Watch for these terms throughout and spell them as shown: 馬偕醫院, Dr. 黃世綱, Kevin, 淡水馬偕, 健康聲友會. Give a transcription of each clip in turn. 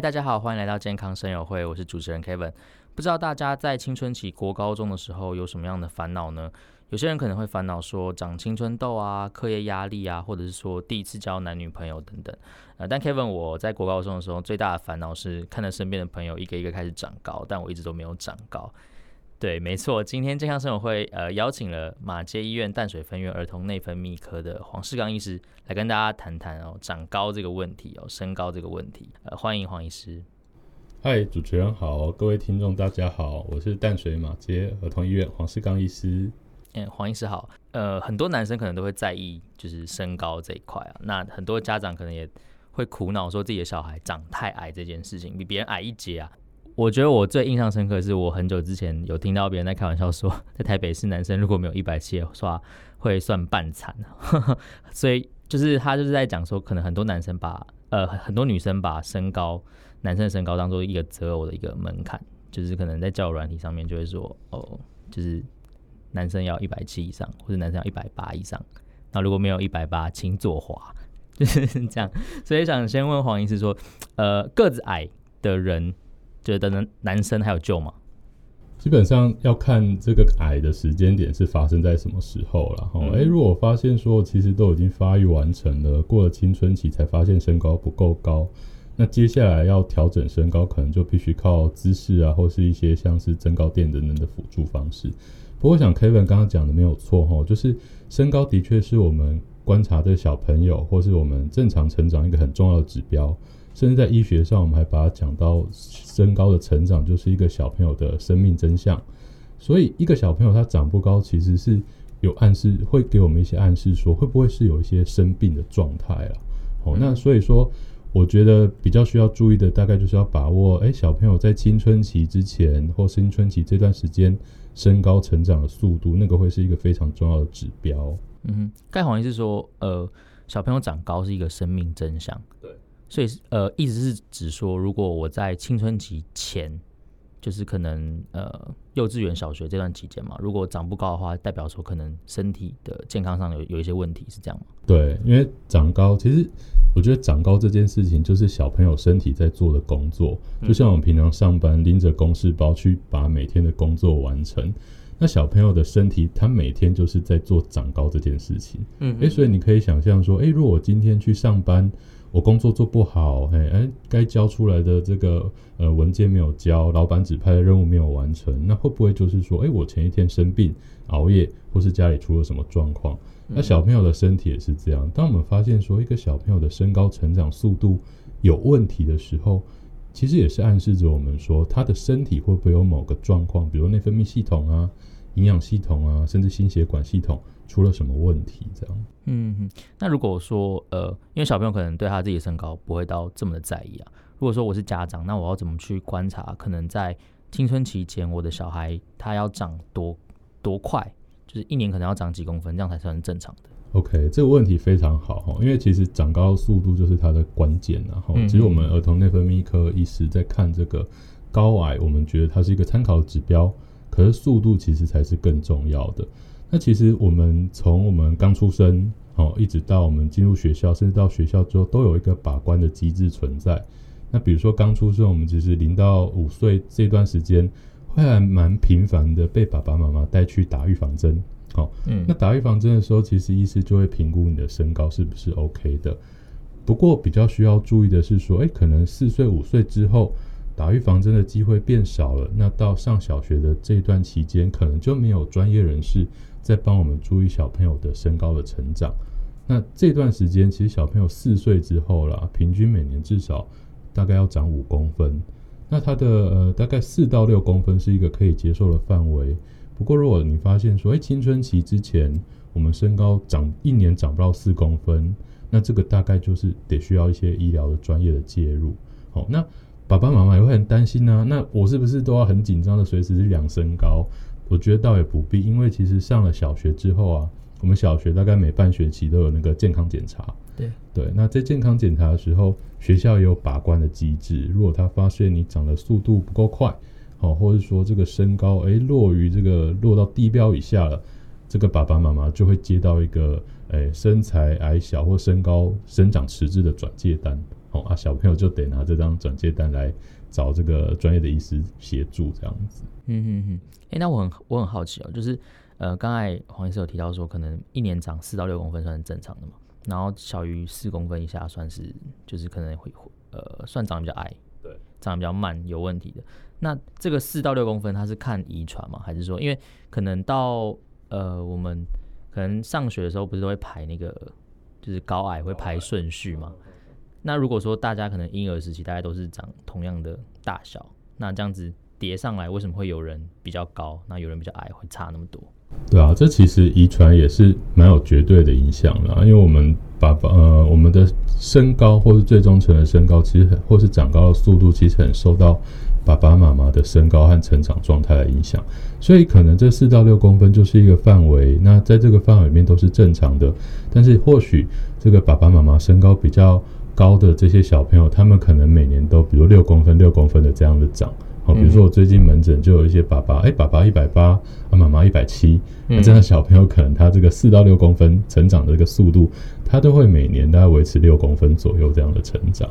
嗨，大家好，欢迎来到健康生友会，我是主持人 Kevin。 不知道大家在青春期国高中的时候有什么样的烦恼呢？有些人可能会烦恼说长青春痘啊，课业压力啊，或者是说第一次交男女朋友等等。但 Kevin 我在国高中的时候最大的烦恼是看着身边的朋友一个一个开始长高，但我一直都没有长高。对，没错，今天健康生友会邀请了马偕医院淡水分院儿童内分泌科的黄世刚医师来跟大家谈谈长高这个问题，身高这个问题。欢迎黄医师。嗨，主持人好，各位听众大家好，我是淡水马偕儿童医院黄世刚医师。黄医师好。很多男生可能都会在意就是身高这一块啊，那很多家长可能也会苦恼说自己的小孩长太矮这件事情，比别人矮一截啊。我觉得我最印象深刻的是，我很久之前有听到别人在开玩笑说，在台北市男生如果没有170的话会算半残所以就是他就是在讲说，可能很多男生把很多女生把身高，男生的身高当作一个择偶的一个门槛，就是可能在交友软体上面就会说就是男生要170以上，或者男生要180以上，那如果没有180请左滑，就是这样。所以想先问黄医师说，个子矮的人觉得男生还有救吗？基本上要看这个矮的时间点是发生在什么时候啦。如果我发现说其实都已经发育完成了，过了青春期才发现身高不够高，那接下来要调整身高可能就必须靠姿势啊，或是一些像是增高垫等等的辅助方式。不过我想 Kevin 刚刚讲的没有错吼，就是身高的确是我们观察这小朋友或是我们正常成长一个很重要的指标，甚至在医学上我们还把它讲到身高的成长就是一个小朋友的生命真相。所以一个小朋友他长不高其实是有暗示，会给我们一些暗示说会不会是有一些生病的状态啦。那所以说我觉得比较需要注意的大概就是要把握小朋友在青春期之前或青春期这段时间身高成长的速度，那个会是一个非常重要的指标。盖黄医师说小朋友长高是一个生命真相，对，所以意思是指说，如果我在青春期前，就是可能幼稚园、小学这段期间嘛，如果长不高的话，代表说可能身体的健康上有一些问题，是这样吗？对，因为长高，其实我觉得长高这件事情就是小朋友身体在做的工作，就像我们平常上班拎着公事包去把每天的工作完成。那小朋友的身体他每天就是在做长高这件事情。所以你可以想象说如果我今天去上班，我工作做不好，该交出来的这个文件没有交，老板指派的任务没有完成，那会不会就是说我前一天生病熬夜，或是家里出了什么状况？那小朋友的身体也是这样，当我们发现说一个小朋友的身高成长速度有问题的时候，其实也是暗示着我们说他的身体会不会有某个状况，比如内分泌系统啊、营养系统啊，甚至心血管系统出了什么问题这样。那如果说因为小朋友可能对他自己的身高不会到这么的在意啊，如果说我是家长，那我要怎么去观察可能在青春期前我的小孩他要长多快，就是一年可能要长几公分，这样才算正常的。OK， 这个问题非常好，因为其实长高速度就是它的关键啊。其实我们儿童内分泌科医师在看这个高矮，我们觉得它是一个参考指标，可是速度其实才是更重要的。那其实我们从我们刚出生一直到我们进入学校，甚至到学校之后，都有一个把关的机制存在。那比如说刚出生，我们其实0到5岁这段时间会还蛮频繁的被爸爸妈妈带去打预防针。那打预防针的时候，其实医师就会评估你的身高是不是 OK 的。不过比较需要注意的是说可能4岁5岁之后打预防针的机会变少了，那到上小学的这段期间可能就没有专业人士在帮我们注意小朋友的身高的成长。那这段时间其实小朋友4岁之后啦，平均每年至少大概要长5公分，那他的大概4到6公分是一个可以接受的范围。不过如果你发现说青春期之前我们身高一年长不到4公分，那这个大概就是得需要一些医疗的专业的介入。那爸爸妈妈也会很担心啊，那我是不是都要很紧张的随时去量身高？我觉得倒也不必，因为其实上了小学之后啊，我们小学大概每半学期都有那个健康检查。对，那在健康检查的时候，学校也有把关的机制，如果他发现你长的速度不够快，或者说这个身高落到地标以下了，这个爸爸妈妈就会接到一个身材矮小或身高生长迟滞的转介单。哦啊，小朋友就得拿这张转介单来找这个专业的医师协助这样子。那我很好奇哦，就是刚才黄医师有提到说，可能一年长4到6公分算是正常的嘛，然后小于4公分以下算是就是可能会算长得比较矮，对，长得比较慢有问题的。那这个4到6公分它是看遗传吗？还是说因为可能到我们可能上学的时候不是都会排那个就是高矮会排顺序嘛？那如果说大家可能婴儿时期大家都是长同样的大小，那这样子叠上来，为什么会有人比较高，那有人比较矮，会差那么多？对啊，这其实遗传也是蛮有绝对的影响啦，因为我们我们的身高或是最终成人的身高，其实或是长高的速度，其实很受到爸爸妈妈的身高和成长状态的影响，所以可能这4到6公分就是一个范围，那在这个范围里面都是正常的，但是或许这个爸爸妈妈身高比较高的这些小朋友，他们可能每年都比如6公分的这样的长。比如说我最近门诊就有一些爸爸，爸爸180，妈妈170，那这样的小朋友可能他这个4到6公分成长的这个速度，他都会每年大概维持6公分左右这样的成长。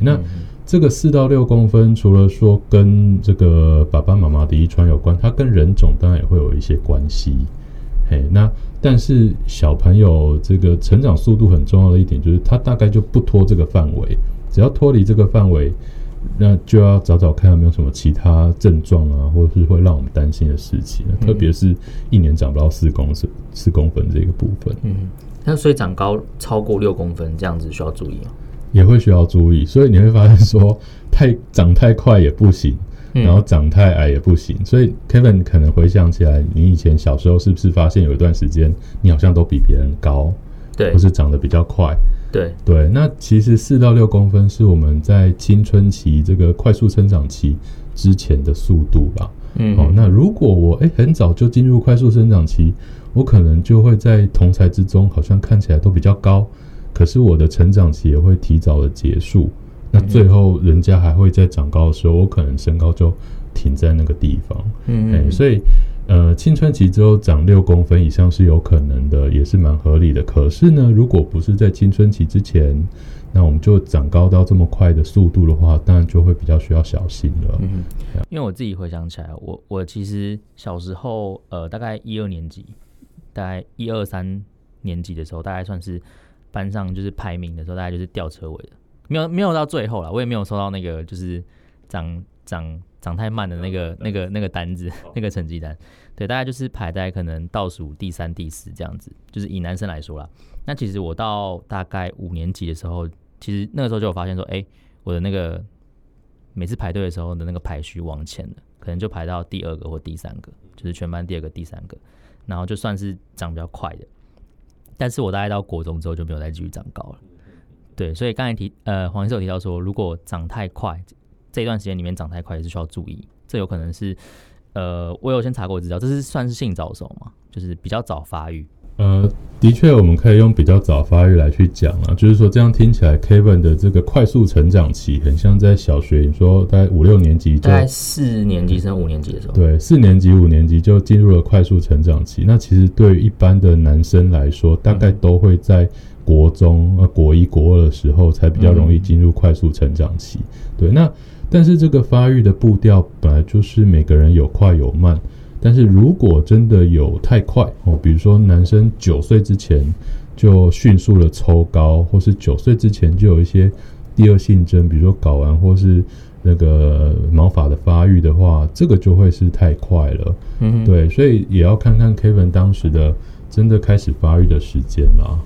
那这个4到6公分除了说跟这个爸爸妈妈的遗传有关，它跟人种当然也会有一些关系。那但是小朋友这个成长速度很重要的一点就是，他大概就不脱这个范围，只要脱离这个范围，那就要找找看有没有什么其他症状啊，或者是会让我们担心的事情，特别是一年长不到4公分这个部分。那所以长高超过6公分这样子需要注意吗？也会需要注意，所以你会发现说长太快也不行，然后长太矮也不行。所以 Kevin 可能回想起来，你以前小时候是不是发现有一段时间你好像都比别人高，对，或是长得比较快？对，那其实4到6公分是我们在青春期这个快速生长期之前的速度啦。那如果我很早就进入快速生长期，我可能就会在同侪之中好像看起来都比较高，可是我的成长期也会提早的结束，那最后人家还会在长高的时候，我可能身高就停在那个地方。所以青春期之后长6公分以上是有可能的，也是蛮合理的。可是呢，如果不是在青春期之前，那我们就长高到这么快的速度的话，当然就会比较需要小心了。因为我自己回想起来，我其实小时候大概1、2、3年级的时候，大概算是班上就是排名的时候，大概就是吊车尾的，没有到最后啦，我也没有收到那个就是长太慢的那个单子，那个成绩单。对，大概就是排在可能倒数第3、第4这样子，就是以男生来说啦。那其实我到大概5年级的时候，其实那个时候就有发现说，我的那个每次排队的时候的那个排序往前了，可能就排到第2个或第3个，就是全班第2个、第3个，然后就算是长比较快的。但是我大概到国中之后就没有再继续长高了。对，所以刚才黄医师有提到说，如果长太快，这一段时间里面长太快也是需要注意，这有可能是我有先查过，我知道这是算是性早熟嘛，就是比较早发育。的确我们可以用比较早发育来去讲啊，就是说这样听起来 Kevin 的这个快速成长期很像在小学，你说大概5、6年级，大概4年级升5年级的时候，对，4年级、5年级就进入了快速成长期。那其实对于一般的男生来说，大概都会在国中、国1、国2的时候才比较容易进入快速成长期。对，那但是这个发育的步调本来就是每个人有快有慢，但是如果真的有太快比如说男生9岁之前就迅速的抽高，或是9岁之前就有一些第二性征，比如说睾丸或是那个毛发的发育的话，这个就会是太快了。对，所以也要看看 Kevin 当时的真的开始发育的时间啦。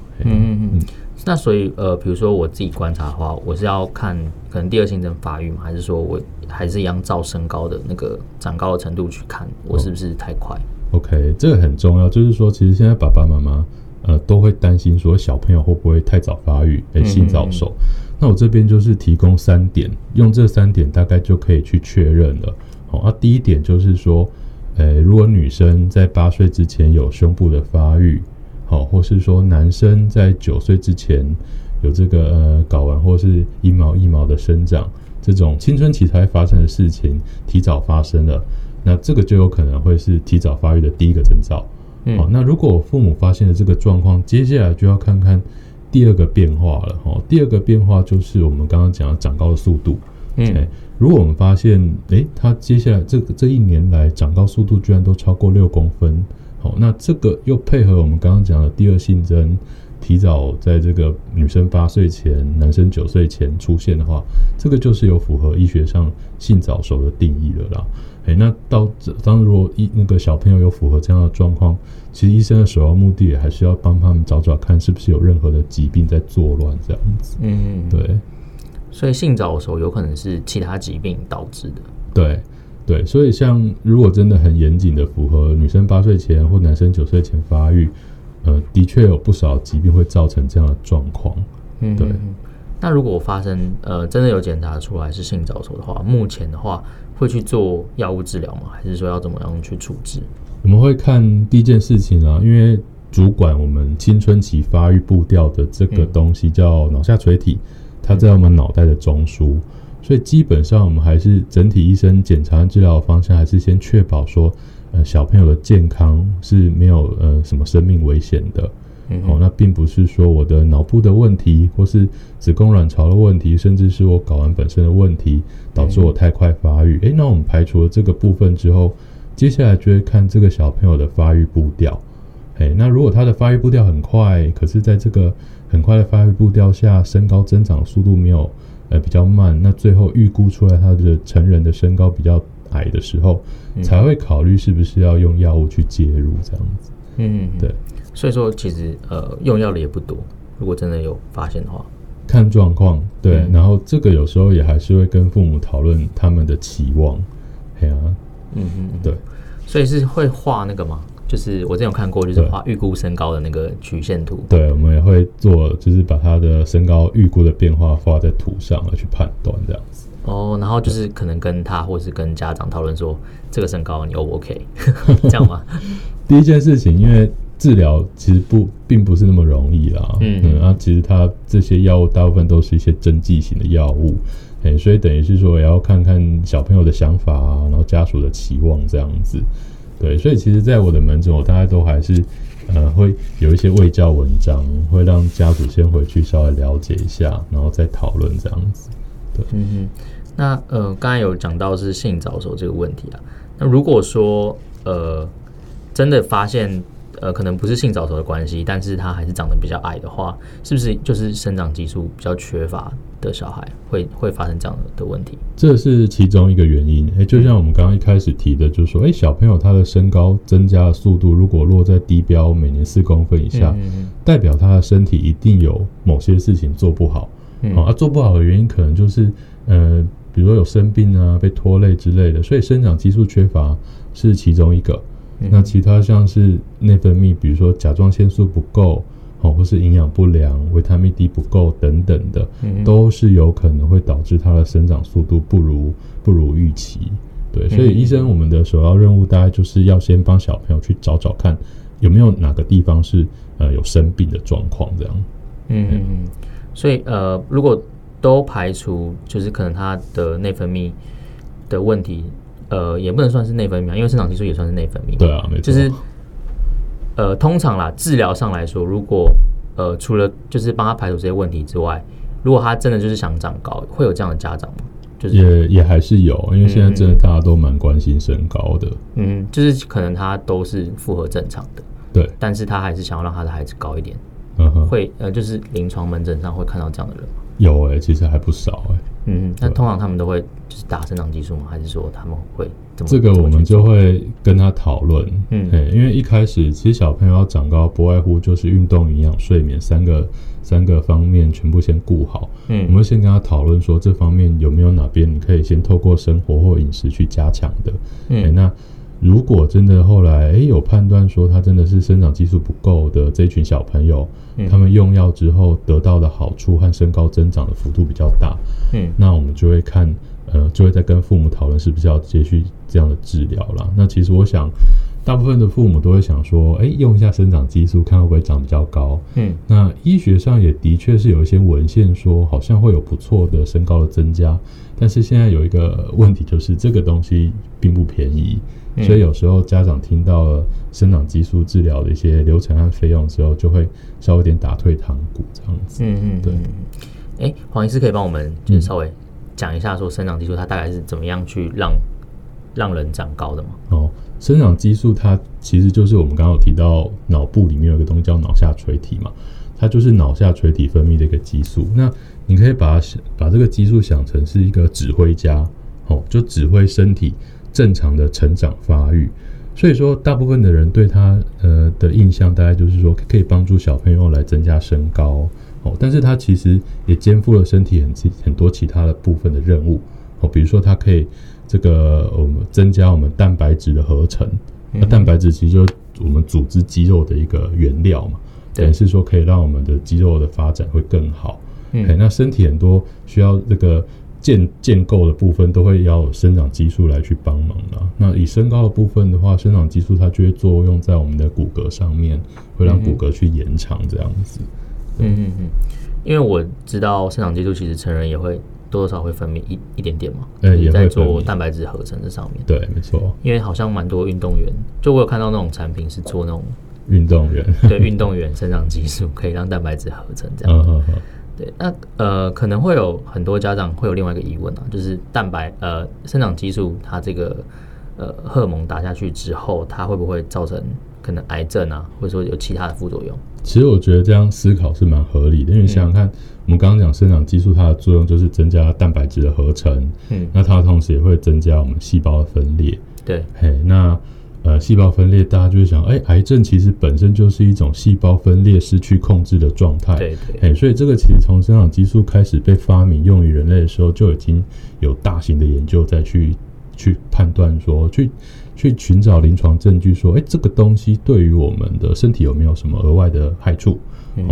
那所以比如说我自己观察的话，我是要看可能第二性征发育吗？还是说我还是一样照身高的那个长高的程度去看我是不是太快？ OK， 这个很重要，就是说其实现在爸爸妈妈都会担心说小朋友会不会太早发育，性早熟。那我这边就是提供3点，用这3点大概就可以去确认了。第一点就是说如果女生在8岁之前有胸部的发育，或是说男生在9岁之前有这个睾丸或是阴毛的生长，这种青春期才发生的事情提早发生了，那这个就有可能会是提早发育的第一个征兆。那如果父母发现了这个状况，接下来就要看看第二个变化了哈。第二个变化就是我们刚刚讲的长高的速度。嗯，如果我们发现，它接下来这一年来长高速度居然都超过6公分，好，那这个又配合我们刚刚讲的第二性征提早在这个女生8岁前、男生9岁前出现的话，这个就是有符合医学上性早熟的定义了啦。那当如果那个小朋友有符合这样的状况，其实医生的首要目的也还是要帮他们找找看是不是有任何的疾病在作乱这样子。嗯，对。所以性早熟有可能是其他疾病导致的。对对，所以像如果真的很严谨的符合女生8岁前或男生9岁前发育，的确有不少疾病会造成这样的状况。嗯，对。那如果发生真的有检查出来是性早熟的话，目前的话会去做药物治疗吗？还是说要怎么样去处置？我们会看第一件事情啊，因为主管我们青春期发育步调的这个东西叫脑下垂体，它在我们脑袋的中枢，所以基本上我们还是整体医生检查治疗的方向还是先确保说，小朋友的健康是没有什么生命危险的。哦，那并不是说我的脑部的问题，或是子宫卵巢的问题，甚至是我睾丸本身的问题导致我太快发育。那我们排除了这个部分之后，接下来就会看这个小朋友的发育步调。那如果他的发育步调很快，可是在这个很快的发育步调下，身高增长速度没有比较慢，那最后预估出来他的成人的身高比较矮的时候，才会考虑是不是要用药物去介入这样子。嗯，对。所以说其实用药的也不多，如果真的有发现的话看状况。对，然后这个有时候也还是会跟父母讨论他们的期望。嘿啊，对。所以是会画那个吗？就是我之前有看过，就是画预估身高的那个曲线图。对，我们也会做，就是把他的身高预估的变化画在图上来去判断这样子。哦，然后就是可能跟他或是跟家长讨论说这个身高你 OK 这样吗？第一件事情，因为治疗其实并不是那么容易啦。其实它这些药物大部分都是一些针剂型的药物，所以等于是说也要看看小朋友的想法啊，然后家属的期望这样子。对，所以其实在我的门诊，我大概都还是会有一些卫教文章，会让家属先回去稍微了解一下，然后再讨论这样子。对，那刚才有讲到是性早熟这个问题啊，那如果说真的发现可能不是性早熟的关系，但是他还是长得比较矮的话，是不是就是生长激素比较缺乏的小孩会发生这样的问题？这是其中一个原因。就像我们刚刚一开始提的，就是说小朋友他的身高增加的速度如果落在低标每年4公分以下，代表他的身体一定有某些事情做不好。做不好的原因可能就是比如说有生病啊、被拖累之类的，所以生长激素缺乏是其中一个。那其他像是内分泌，比如说甲状腺素不够，或是营养不良、维他命 D 不够等等的，都是有可能会导致它的生长速度不如预期。对，所以医生我们的首要任务大概就是要先帮小朋友去找找看有没有哪个地方是有生病的状况这样。所以如果都排除，就是可能他的内分泌的问题。也不能算是内分泌，因为生长激素也算是内分泌。对啊，没错。就是通常啦，治疗上来说，如果除了就是帮他排除这些问题之外，如果他真的就是想长高，会有这样的家长吗？就是也还是有，因为现在真的大家都蛮关心身高的。就是可能他都是符合正常的，对，但是他还是想要让他的孩子高一点。会就是临床门诊上会看到这样的人吗？有其实还不少那通常他们都会就是打生长激素吗？还是说他们会怎么？这个我们就会跟他讨论。因为一开始其实小朋友要长高，不外乎就是运动、营养、睡眠三个方面全部先顾好。我们先跟他讨论说这方面有没有哪边你可以先透过生活或饮食去加强的。那如果真的后来有判断说他真的是生长激素不够的这群小朋友，他们用药之后得到的好处和身高增长的幅度比较大，那我们就会看就会再跟父母讨论是不是要接续这样的治疗啦。那其实我想大部分的父母都会想说用一下生长激素看会不会长比较高。那医学上也的确是有一些文献说好像会有不错的身高的增加，但是现在有一个问题，就是这个东西并不便宜。所以有时候家长听到了生长激素治疗的一些流程和费用之后，就会稍微有点打退堂鼓这样子。对。黄医师可以帮我们就是稍微讲一下说生长激素它大概是怎么样去让人长高的吗？生长激素它其实就是我们刚刚有提到脑部里面有一个东西叫脑下垂体嘛，它就是脑下垂体分泌的一个激素。那你可以把这个激素想成是一个指挥家，就指挥身体正常的成长发育。所以说大部分的人对它的印象大概就是说可以帮助小朋友来增加身高，但是它其实也肩负了身体 很多其他的部分的任务，比如说它可以这个增加我们蛋白质的合成，那蛋白质其实就是我们组织肌肉的一个原料嘛，等于是说可以让我们的肌肉的发展会更好。那身体很多需要这个建构的部分都会要有生长激素来去帮忙啦。那以身高的部分的话，生长激素它就会作用在我们的骨骼上面，会让骨骼去延长这样子。因为我知道生长激素其实成人也会多多少会分泌 一点点嘛，就是在做蛋白质合成这上面。对，没错。因为好像蛮多运动员，就我有看到那种产品是做那种运动员，对，运动员生长激素可以让蛋白质合成这样。对，那可能会有很多家长会有另外一个疑问啊，就是生长激素它这个荷尔蒙打下去之后，它会不会造成可能癌症啊，或者说有其他的副作用？其实我觉得这样思考是蛮合理的，因为你想想看，我们刚刚讲生长激素它的作用就是增加蛋白质的合成，那它同时也会增加我们细胞的分裂。对，那细胞分裂，大家就会想，癌症其实本身就是一种细胞分裂失去控制的状态。所以这个其实从生长激素开始被发明用于人类的时候，就已经有大型的研究在去判断说，去寻找临床证据说，这个东西对于我们的身体有没有什么额外的害处？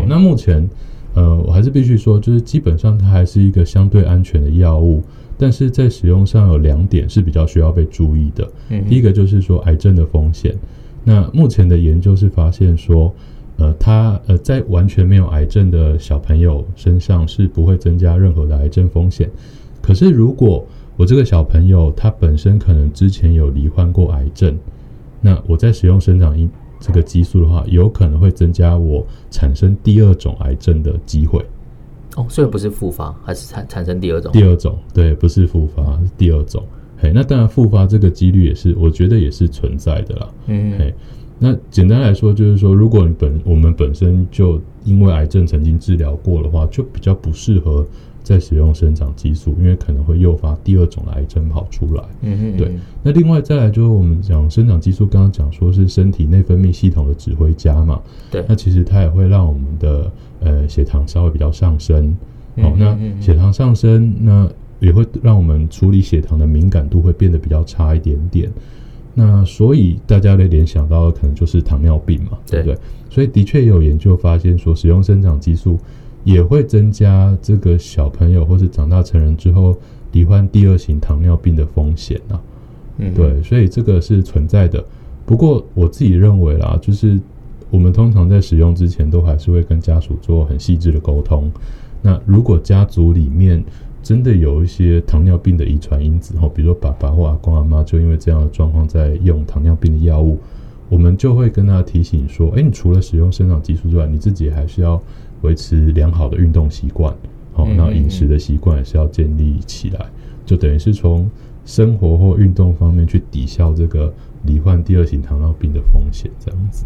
那目前，我还是必须说，就是基本上它还是一个相对安全的药物。但是在使用上有两点是比较需要被注意的。第一个就是说癌症的风险。那目前的研究是发现说，在完全没有癌症的小朋友身上是不会增加任何的癌症风险。可是如果我这个小朋友他本身可能之前有罹患过癌症，那我在使用生长这个激素的话，有可能会增加我产生第二种癌症的机会。所以不是复发，还是产生第二种？第二种，对，不是复发，是第二种。那当然复发这个几率也是，我觉得也是存在的啦。那简单来说就是说，如果我们本身就因为癌症曾经治疗过的话，就比较不适合再使用生长激素，因为可能会诱发第二种癌症跑出来。对。那另外再来就是我们讲生长激素，刚刚讲说是身体内分泌系统的指挥家嘛。对。那其实它也会让我们的血糖稍微比较上升。那血糖上升，那也会让我们处理血糖的敏感度会变得比较差一点点。那所以大家联想到的可能就是糖尿病嘛，对不对？所以的确有研究发现说，使用生长激素也会增加这个小朋友或是长大成人之后罹患第二型糖尿病的风险啊。对，所以这个是存在的。不过我自己认为啦，就是我们通常在使用之前都还是会跟家属做很细致的沟通。那如果家族里面真的有一些糖尿病的遗传因子，比如说爸爸或阿公阿妈就因为这样的状况在用糖尿病的药物，我们就会跟他提醒说，你除了使用生长激素之外，你自己还是要维持良好的运动习惯，那饮食的习惯也是要建立起来，就等于是从生活或运动方面去抵消这个罹患第二型糖尿病的风险这样子。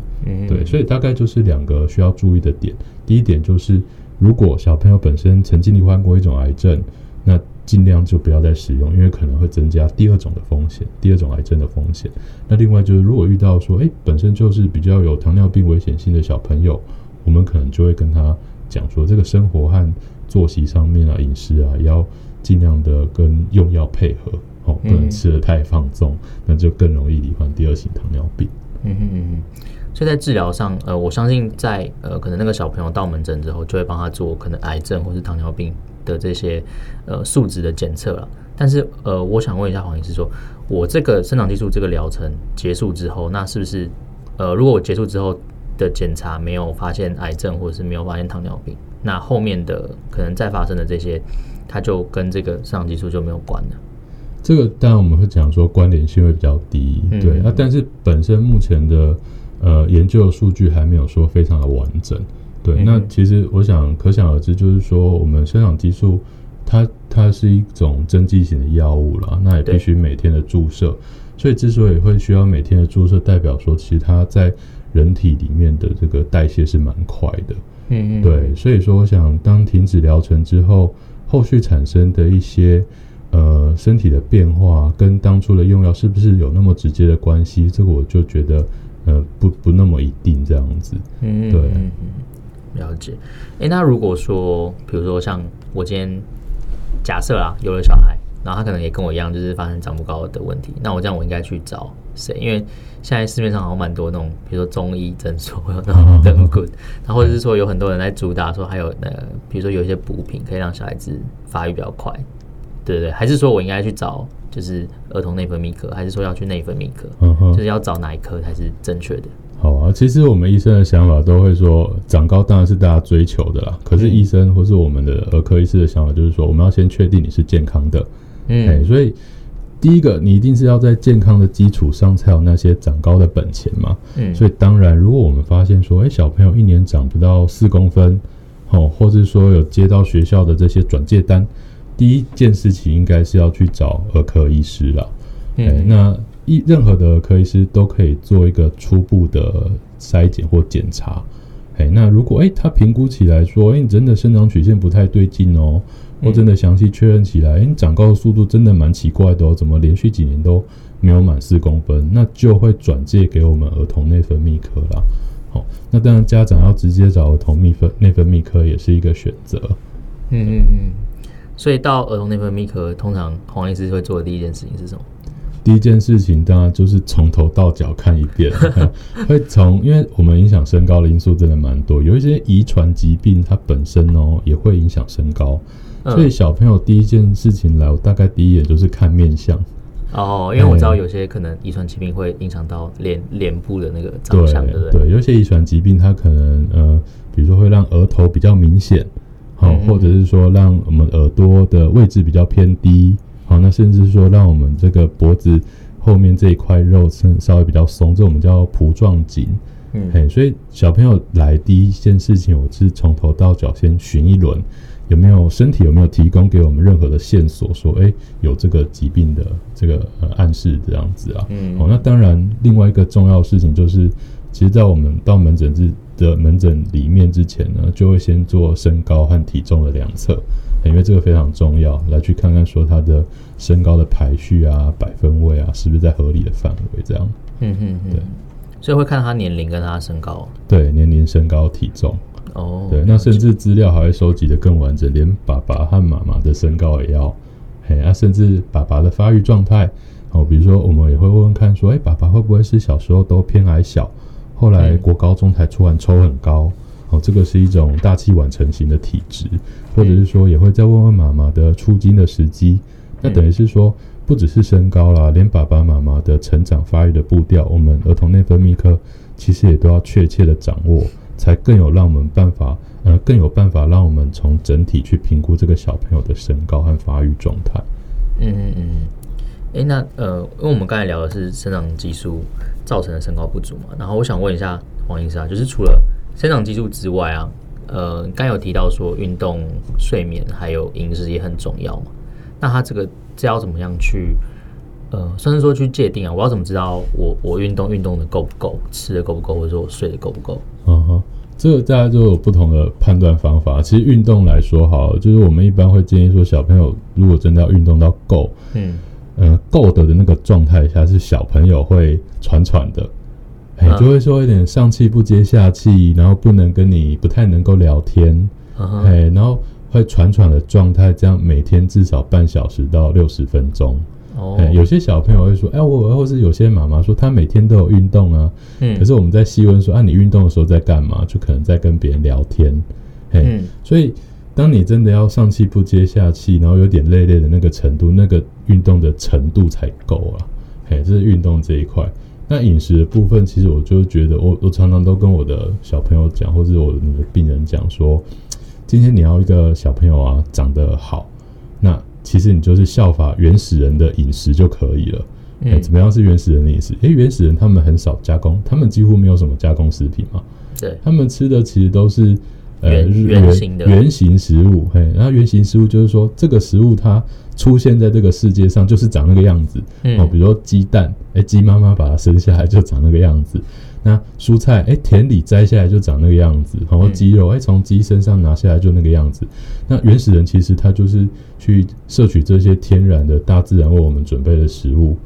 对，所以大概就是两个需要注意的点。第一点就是如果小朋友本身曾经罹患过一种癌症，那尽量就不要再使用，因为可能会增加第二种的风险，第二种癌症的风险。那另外就是如果遇到说本身就是比较有糖尿病危险性的小朋友，我们可能就会跟他讲说，这个生活和作息上面啊，饮食啊，也要尽量的跟用药配合，不能吃得太放纵，那就更容易罹患第二型糖尿病。所以在治疗上，我相信在可能那个小朋友到门诊之后，就会帮他做可能癌症或是糖尿病的这些数值的检测了。但是我想问一下黄医师说，我这个生长激素这个疗程结束之后，那是不是如果我结束之后的检查没有发现癌症或者是没有发现糖尿病，那后面的可能再发生的这些，它就跟这个生长激素就没有关了？这个当然我们会讲说关联性会比较低，对、嗯啊、但是本身目前的研究数据还没有说非常的完整，对、嗯、那其实我想可想而知，就是说我们生长激素它是一种针剂型的药物啦，那也必须每天的注射，所以之所以会需要每天的注射，代表说其实它在人体里面的这个代谢是蛮快的，嗯嗯，对，所以说我想当停止疗程之后，后续产生的一些身体的变化跟当初的用药是不是有那么直接的关系，这个我就觉得不那么一定这样子，嗯，对，嗯嗯，了解。那如果说比如说像我今天假设啦有了小孩，然后他可能也跟我一样就是发生长不高的问题，那我这样我应该去找谁？因为现在市面上好像蛮多那种比如说中医诊所有那种灯棍，然后或者是说有很多人在主打说还有比如说有一些补品可以让小孩子发育比较快，对对，还是说我应该去找就是儿童内分泌科，还是说要去内分泌科、嗯、就是要找哪一科才是正确的？好啊，其实我们医生的想法都会说长高当然是大家追求的啦，可是医生或是我们的儿科医师的想法就是说我们要先确定你是健康的，嗯、欸，所以第一个你一定是要在健康的基础上才有那些长高的本钱嘛，嗯，所以当然如果我们发现说、欸、小朋友一年长不到4公分、哦、或是说有接到学校的这些转介单，第一件事情应该是要去找儿科医师啦、嗯欸、那任何的儿科医师都可以做一个初步的筛检或检查、欸、那如果、欸、他评估起来说、欸、你真的生长曲线不太对劲哦，或真的详细确认起来、欸、你长高的速度真的蛮奇怪的哦，怎么连续几年都没有满4公分，那就会转介给我们儿童内分泌科啦、哦、那当然家长要直接找儿童内分泌科也是一个选择，嗯嗯嗯，所以到儿童内分泌科，通常黄医师会做的第一件事情是什么？第一件事情当然就是从头到脚看一遍会从，因为我们影响身高的因素真的蛮多，有一些遗传疾病它本身哦也会影响身高，所以小朋友第一件事情来，我大概第一眼就是看面相哦，因为我知道有些可能遗传疾病会影响到脸部的那个长相，对不对？对，有些遗传疾病它可能比如说会让额头比较明显，哦、或者是说让我们耳朵的位置比较偏低、哦、那甚至说让我们这个脖子后面这一块肉稍微比较松，这我们叫蹼状颈、嗯、所以小朋友来第一件事情我是从头到脚先巡一轮，有没有身体有没有提供给我们任何的线索说、欸、有这个疾病的这个暗示这样子啊、嗯哦。那当然另外一个重要的事情就是其实在我们到门诊里面之前呢，就会先做身高和体重的量测，因为这个非常重要，来去看看说他的身高的排序啊、百分位啊，是不是在合理的范围这样。嗯嗯嗯。对，所以会看他年龄跟他身高。对，年龄、身高、体重。哦。对，那甚至资料还会收集得更完整，连爸爸和妈妈的身高也要，嘿，啊，甚至爸爸的发育状态，哦，比如说我们也会问问看说，爸爸会不会是小时候都偏矮小？后来国高中才突然抽很高、哦、这个是一种大器晚成型的体质，或者是说也会再问问妈妈的出经的时机，那等于是说不只是身高啦，连爸爸妈妈的成长发育的步调，我们儿童内分泌科其实也都要确切的掌握，才更有办法让我们从整体去评估这个小朋友的身高和发育状态。嗯嗯嗯。那因为我们刚才聊的是生长激素造成的身高不足嘛，然后我想问一下黄医师啊，就是除了生长激素之外啊，刚有提到说运动、睡眠还有饮食也很重要嘛，那他这要怎么样去算是说去界定啊？我要怎么知道我运动的够不够，吃的够不够，或者说我睡的够不够？嗯哼，这个大家就有不同的判断方法。其实运动来说好了，就是我们一般会建议说小朋友如果真的要运动到够，嗯。够的那个状态下是小朋友会喘的、欸啊、就会说有点上气不接下气，然后不太能够聊天、啊欸、然后会喘的状态，这样每天至少半小时到60分钟、哦欸、有些小朋友会说或是有些妈妈说她每天都有运动啊、嗯、可是我们在细问说你运动的时候在干嘛，就可能在跟别人聊天、欸嗯、所以当你真的要上气不接下气，然后有点累的那个程度，那个运动的程度才够啊。这是运动这一块。那饮食的部分，其实我就觉得我常常都跟我的小朋友讲，或者我的病人讲说，今天你要一个小朋友啊长得好，那其实你就是效法原始人的饮食就可以了。怎么样是原始人的饮食？原始人他们很少加工，他们几乎没有什么加工食品嘛。对，他们吃的其实都是原型食物。那原型食物就是说，这个食物它出现在这个世界上就是长那个样子。比如说鸡蛋，鸡妈妈把它生下来就长那个样子。那蔬菜，田里摘下来就长那个样子。然后鸡肉，从鸡身上拿下来就那个样子。那原始人其实他就是去摄取这些天然的大自然为我们准备的食物。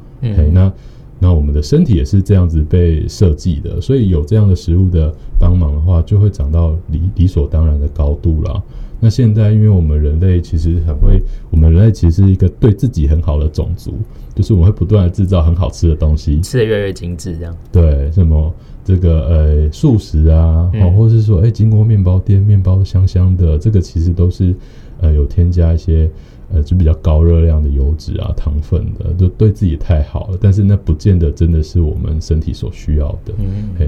那我们的身体也是这样子被设计的，所以有这样的食物的帮忙的话，就会长到 理所当然的高度啦。那现在因为我们人类其实很会，我们人类其实是一个对自己很好的种族，就是我们会不断的制造很好吃的东西，吃得越来越精致这样。对，什么这个素食啊，或是说经过面包店，面包香香的，这个其实都是有添加一些就比较高热量的油脂啊、糖分的，就对自己太好了，但是那不见得真的是我们身体所需要的。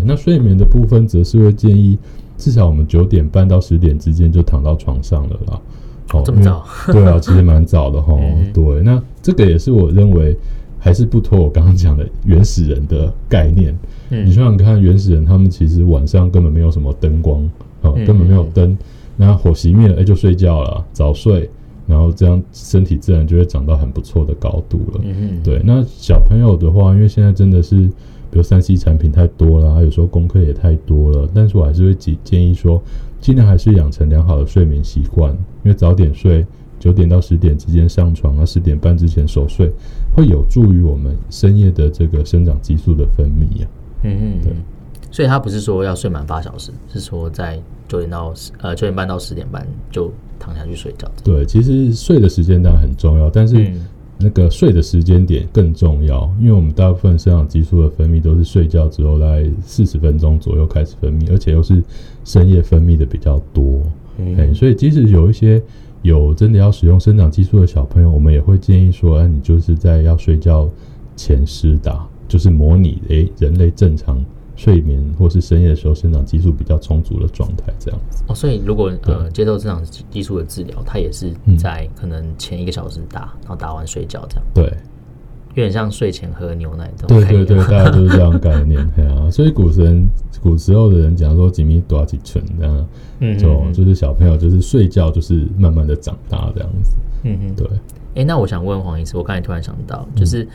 那睡眠的部分则是会建议至少我们9点半到10点之间就躺到床上了啦。这么早？对啊，其实蛮早的齁。对，那这个也是我认为还是不脱我刚刚讲的原始人的概念。你想想看，原始人他们其实晚上根本没有什么灯光，根本没有灯，那火熄灭了就睡觉了，早睡，然后这样身体自然就会长到很不错的高度了。对，那小朋友的话，因为现在真的是比如 3C 产品太多了，有时候功课也太多了，但是我还是会建议说尽量还是养成良好的睡眠习惯，因为早点睡，9点到10点之间上床啊，10点半之前熟睡，会有助于我们深夜的这个生长激素的分泌啊。对，所以他不是说要睡满8小时，是说在9点半到10点半就躺下去睡觉。对，其实睡的时间当然很重要，但是那个睡的时间点更重要，因为我们大部分生长激素的分泌都是睡觉之后大概40分钟左右开始分泌，而且又是深夜分泌的比较多。所以即使有一些有真的要使用生长激素的小朋友，我们也会建议说，你就是在要睡觉前施打，就是模拟人类正常睡眠或是深夜的时候生长激素比较充足的状态这样子。所以如果接受生长激素的治疗，它也是在可能前1个小时打，然后打完睡觉这样。对，有点像睡前喝牛奶这种概念。对对对，大概就是这样概念。所以古时候的人讲说几米多几寸这样，就是小朋友就是睡觉就是慢慢的长大这样子。对。那我想问黄医师，我刚才突然想到，就是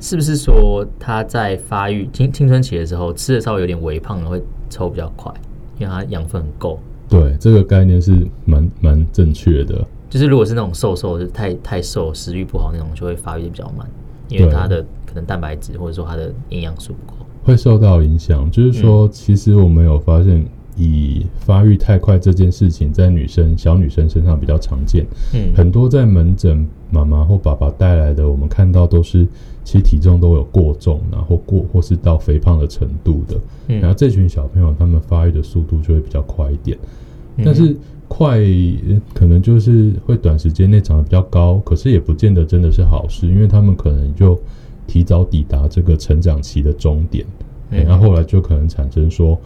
是不是说他在发育青春期的时候吃的稍微有点微胖的会抽比较快，因为他养分很够？对，这个概念是蛮正确的。就是如果是那种瘦的，太瘦，食欲不好那种，就会发育比较慢，因为他的可能蛋白质或者说他的营养素不够，会受到影响。就是说，其实我们有发现，以发育太快这件事情在小女生身上比较常见。很多在门诊妈妈或爸爸带来的，我们看到都是其实体重都有过重，然后或是到肥胖的程度的。然后这群小朋友他们发育的速度就会比较快一点，但是快可能就是会短时间内长得比较高，可是也不见得真的是好事，因为他们可能就提早抵达这个成长期的终点。然后后来就可能产生说，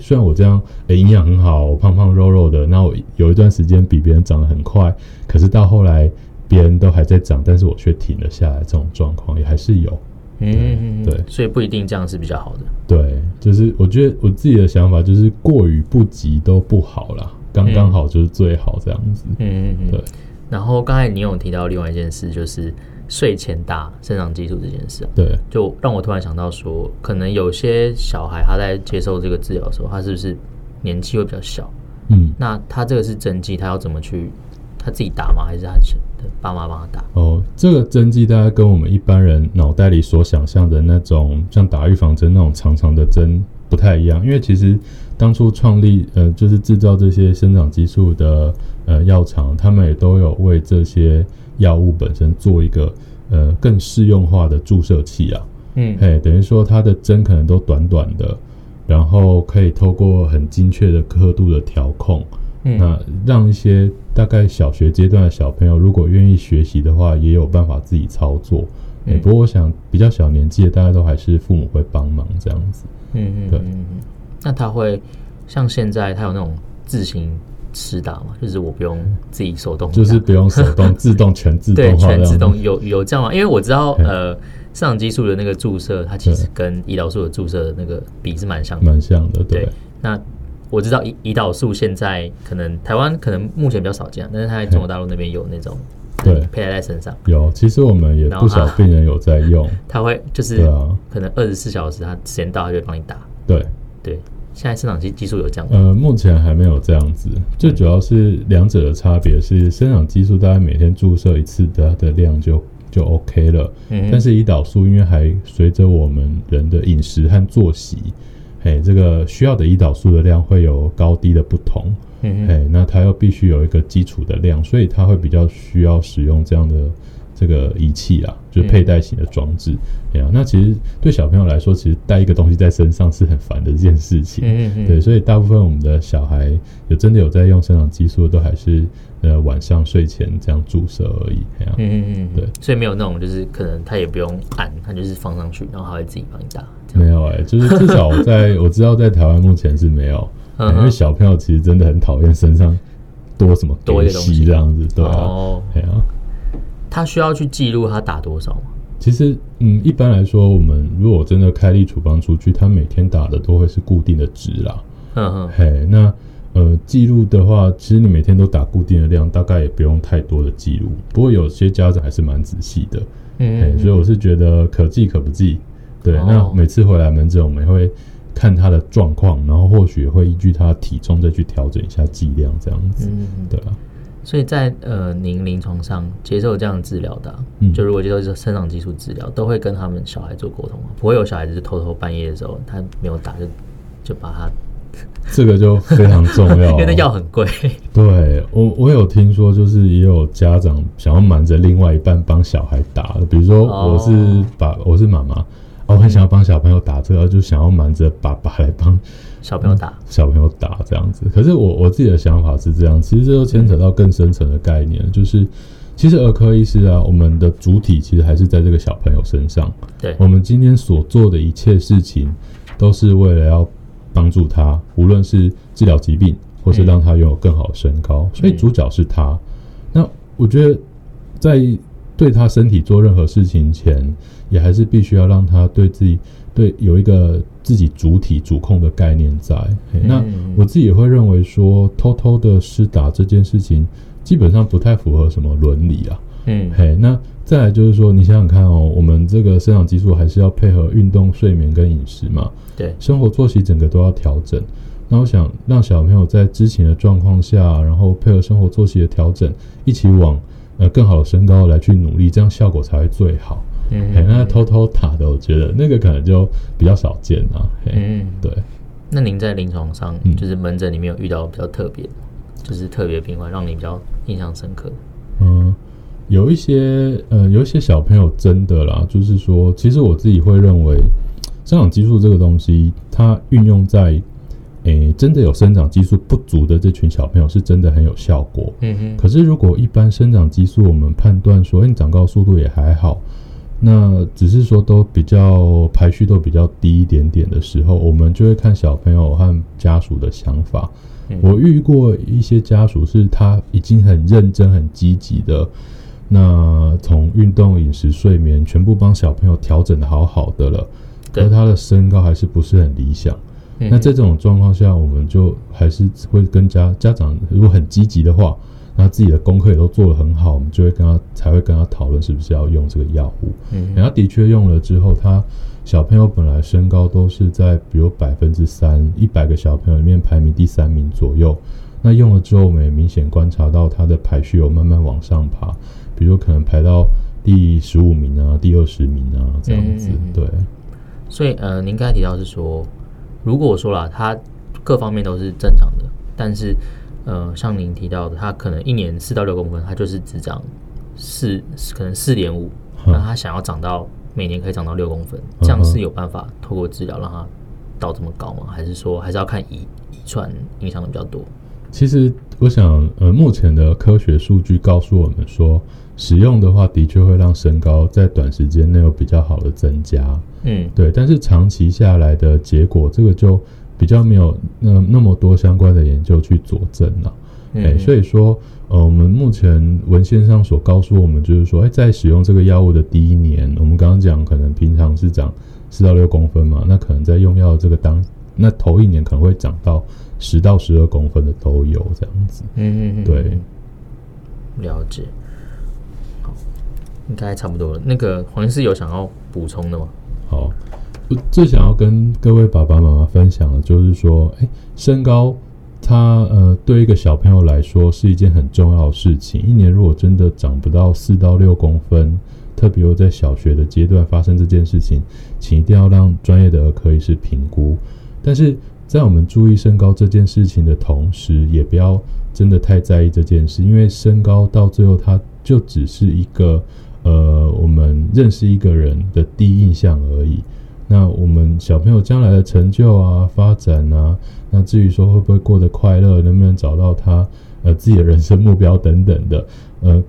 虽然我这样营养很好，胖胖肉肉的，那我有一段时间比别人长得很快，可是到后来别人都还在长，但是我却停了下来，这种状况也还是有。对，所以不一定这样是比较好的。对，就是我觉得我自己的想法就是过于不及都不好啦，刚刚好就是最好这样子。对。然后刚才你有提到另外一件事，就是睡前打生长激素这件事。对，就让我突然想到说，可能有些小孩他在接受这个治疗的时候，他是不是年纪会比较小？那他这个是针剂，他要怎么去？他自己打吗？还是他爸妈帮他打？这个针剂大概跟我们一般人脑袋里所想象的那种像打预防针那种长长的针不太一样，因为其实当初创立就是制造这些生长激素的药厂，他们也都有为这些药物本身做一个更适用化的注射器啊。等于说它的针可能都短短的，然后可以透过很精确的刻度的调控，那让一些大概小学阶段的小朋友如果愿意学习的话，也有办法自己操作。不过我想比较小年纪的大家都还是父母会帮忙这样子。对。那他会像现在他有那种自行施打嘛，就是我不用自己手动，就是不用手动自动全自动化，对，全自动有这样吗？因为我知道上激素的那个注射，它其实跟胰岛素的注射的那个比是蛮像的，对。对，那我知道胰岛素现在可能台湾可能目前比较少见，但是它在中国大陆那边有那种。对，佩戴在身上有，其实我们也不少病人有在用。他会就是，可能24小时，他时间到，他就会帮你打。对对，现在生长激素有这样吗？目前还没有这样子。最主要是两者的差别是，生长激素大概每天注射一次的，它的量就 OK 了。但是胰岛素因为还随着我们人的饮食和作息，这个需要的胰岛素的量会有高低的不同。那它又必须有一个基础的量，所以它会比较需要使用这样的这个仪器啊，就是佩戴型的装置。那其实对小朋友来说，其实带一个东西在身上是很烦的一件事情。对，所以大部分我们的小孩有真的有在用生长激素，都还是晚上睡前这样注射而已。对，所以没有那种就是可能他也不用按，他就是放上去，然后他会自己帮你打。没有就是至少我知道在台湾目前是没有。因为小朋友其实真的很讨厌身上多什么多一些东西这样子，对啊，他需要去记录他打多少吗？其实，一般来说，我们如果真的开立处方出去，他每天打的都会是固定的值啦。那记录的话，其实你每天都打固定的量，大概也不用太多的记录。不过有些家长还是蛮仔细的，所以我是觉得可记可不记。对，那每次回来门诊，我们会看他的状况，然后或许会依据他体重再去调整一下剂量，这样子，对吧？所以在您临床上接受这样的治疗的，就如果接受生长激素治疗，都会跟他们小孩做沟通吗？不会有小孩子就偷偷半夜的时候他没有打就把他，这个就非常重要，因为那药很贵。对，我有听说，就是也有家长想要瞒着另外一半帮小孩打，比如说我是妈妈。我很想要帮小朋友打这个，就想要瞒着爸爸来帮小朋友打，这样子。可是我自己的想法是这样，其实这就牵扯到更深层的概念，就是其实儿科医师啊，我们的主体其实还是在这个小朋友身上。对，我们今天所做的一切事情，都是为了要帮助他，无论是治疗疾病，或是让他拥有更好的身高。所以主角是他。那我觉得在对他身体做任何事情前，也还是必须要让他对自己有一个自己主体主控的概念在。那我自己也会认为说，偷偷的施打这件事情基本上不太符合什么伦理啊。那再来就是说，你想想看我们这个生长激素还是要配合运动、睡眠跟饮食嘛。对，生活作息整个都要调整。那我想让小朋友在知情的状况下，然后配合生活作息的调整，一起往更好的身高来去努力，这样效果才会最好。那偷偷打的，我觉得那个可能就比较少见啊。对。那您在临床上，就是门诊里面有遇到比较特别的，就是特别病患让你比较印象深刻？有一些小朋友真的啦，就是说，其实我自己会认为，生长激素这个东西，它运用在真的有生长激素不足的这群小朋友是真的很有效果。可是如果一般生长激素我们判断说你长高速度也还好，那只是说都比较排序都比较低一点点的时候，我们就会看小朋友和家属的想法。我遇过一些家属是他已经很认真很积极的，那从运动、饮食、睡眠全部帮小朋友调整的好好的了，可是他的身高还是不是很理想。那在这种状况下，我们就还是会跟家长，如果很积极的话，那自己的功课也都做得很好，我们就会才会跟他讨论是不是要用这个药物。然后的确用了之后，他小朋友本来身高都是在比如3%，100个小朋友里面排名第3名左右。那用了之后，我们也明显观察到他的排序有慢慢往上爬，比如可能排到第15名啊、第20名啊这样子。对，所以您刚才提到是说，如果我说啦，他各方面都是正常的，但是像您提到的，他可能1年4到6公分，他就是只长可能4.5，那他想要长到每年可以长到6公分，这样是有办法透过治疗让他到这么高吗？还是说还是要看遗传影响的比较多？其实我想目前的科学数据告诉我们说，使用的话的确会让身高在短时间内有比较好的增加。对，但是长期下来的结果，这个就比较没有那么多相关的研究去佐证了。所以说我们目前文献上所告诉我们就是说，在使用这个药物的第一年，我们刚刚讲可能平常是长4到6公分嘛，那可能在用药这个那头一年可能会长到10到12公分的都有这样子。对，了解。好，应该差不多了。那个黄医师有想要补充的吗？好，我最想要跟各位爸爸妈妈分享的就是说，身高它对一个小朋友来说是一件很重要的事情。一年如果真的长不到4到6公分，特别又在小学的阶段发生这件事情，请一定要让专业的儿科医师评估。但是在我们注意身高这件事情的同时，也不要真的太在意这件事，因为身高到最后它就只是一个我们认识一个人的第一印象而已。那我们小朋友将来的成就啊、发展啊，那至于说会不会过得快乐，能不能找到他自己的人生目标等等的，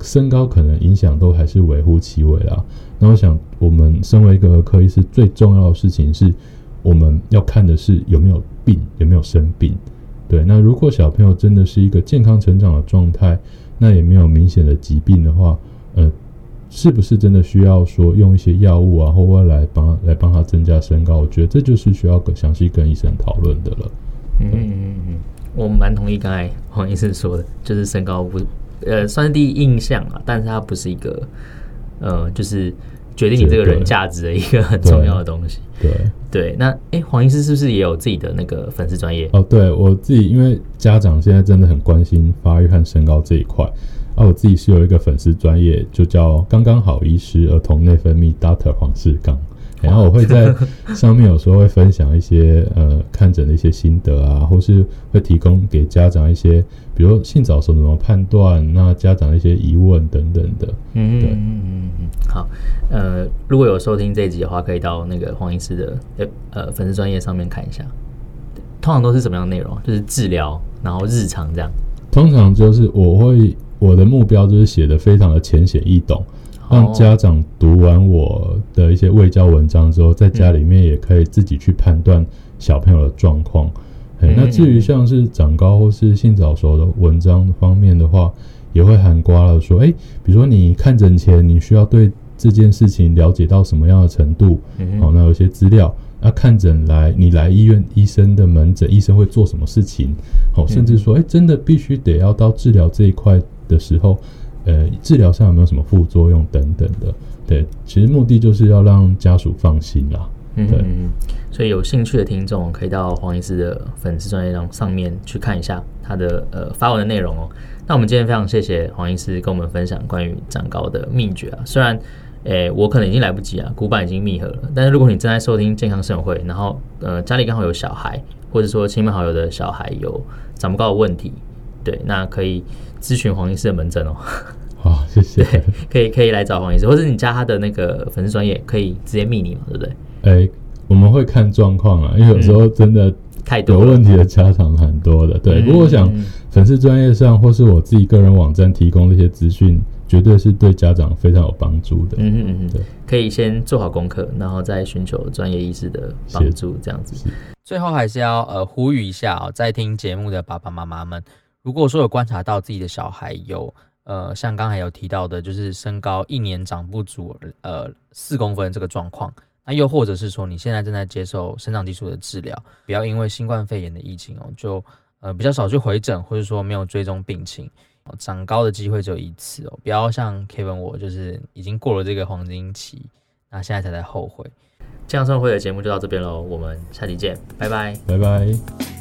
身高可能影响都还是微乎其微啦。那我想，我们身为一个儿科医师，最重要的事情是我们要看的是有没有病，有没有生病。对，那如果小朋友真的是一个健康成长的状态，那也没有明显的疾病的话，是不是真的需要说用一些药物啊，或者来帮他增加身高？我觉得这就是需要详细跟医生讨论的了。我蛮同意刚才黄医生说的，就是身高不算是第一印象啊，但是它不是一个就是决定你这个人价值的一个很重要的东西。对，那黄医师是不是也有自己的那个粉丝专业？对，我自己因为家长现在真的很关心发育和身高这一块啊，我自己是有一个粉丝专业，就叫刚刚好医师儿童内分泌 Dr. 黄世刚。然后我会在上面有时候会分享一些看诊的一些心得啊，或是会提供给家长一些，比如性早熟怎么判断，那家长一些疑问等等的。好，如果有收听这一集的话，可以到那个黄医师的粉丝专页上面看一下。通常都是什么样的内容？就是治疗，然后日常这样。通常就是我的目标就是写得非常的浅显易懂。让家长读完我的一些卫教文章之后，在家里面也可以自己去判断小朋友的状况。那至于像是长高或是性早熟的文章方面的话，也会含括了说，比如说你看诊前你需要对这件事情了解到什么样的程度，好，那有些资料。那看诊你来医院医生的门诊，医生会做什么事情？好，甚至说，真的必须得要到治疗这一块的时候。治疗上有没有什么副作用等等的？对，其实目的就是要让家属放心啦。对，所以有兴趣的听众可以到黄医师的粉丝专页上面去看一下他的发文的内容哦。那我们今天非常谢谢黄医师跟我们分享关于长高的秘诀啊。虽然我可能已经来不及啊，古板已经密合了。但是如果你正在收听健康生活会，然后家里刚好有小孩，或者说亲朋好友的小孩有长不高的问题，对，那可以咨询黄医师的门诊哦。好，谢谢。对，可以来找黄医师，或者你加他的那个粉丝专页，可以直接密你嘛，对不对？我们会看状况啊，因为有时候真的太多有问题的家长很多的。对，不过我想粉丝专页上或是我自己个人网站提供这些资讯，绝对是对家长非常有帮助的。对，可以先做好功课，然后再寻求专业医师的帮助，这样子。最后还是要呼吁一下在听节目的爸爸妈妈们，如果说有观察到自己的小孩有像刚才有提到的，就是身高一年长不足4公分这个状况，那又或者是说你现在正在接受生长激素的治疗，不要因为新冠肺炎的疫情就比较少去回诊，或者说没有追踪病情。长高的机会只有一次不要像 Kevin 我就是已经过了这个黄金期，那现在才后悔。健康生活会的节目就到这边咯，我们下期见，拜拜。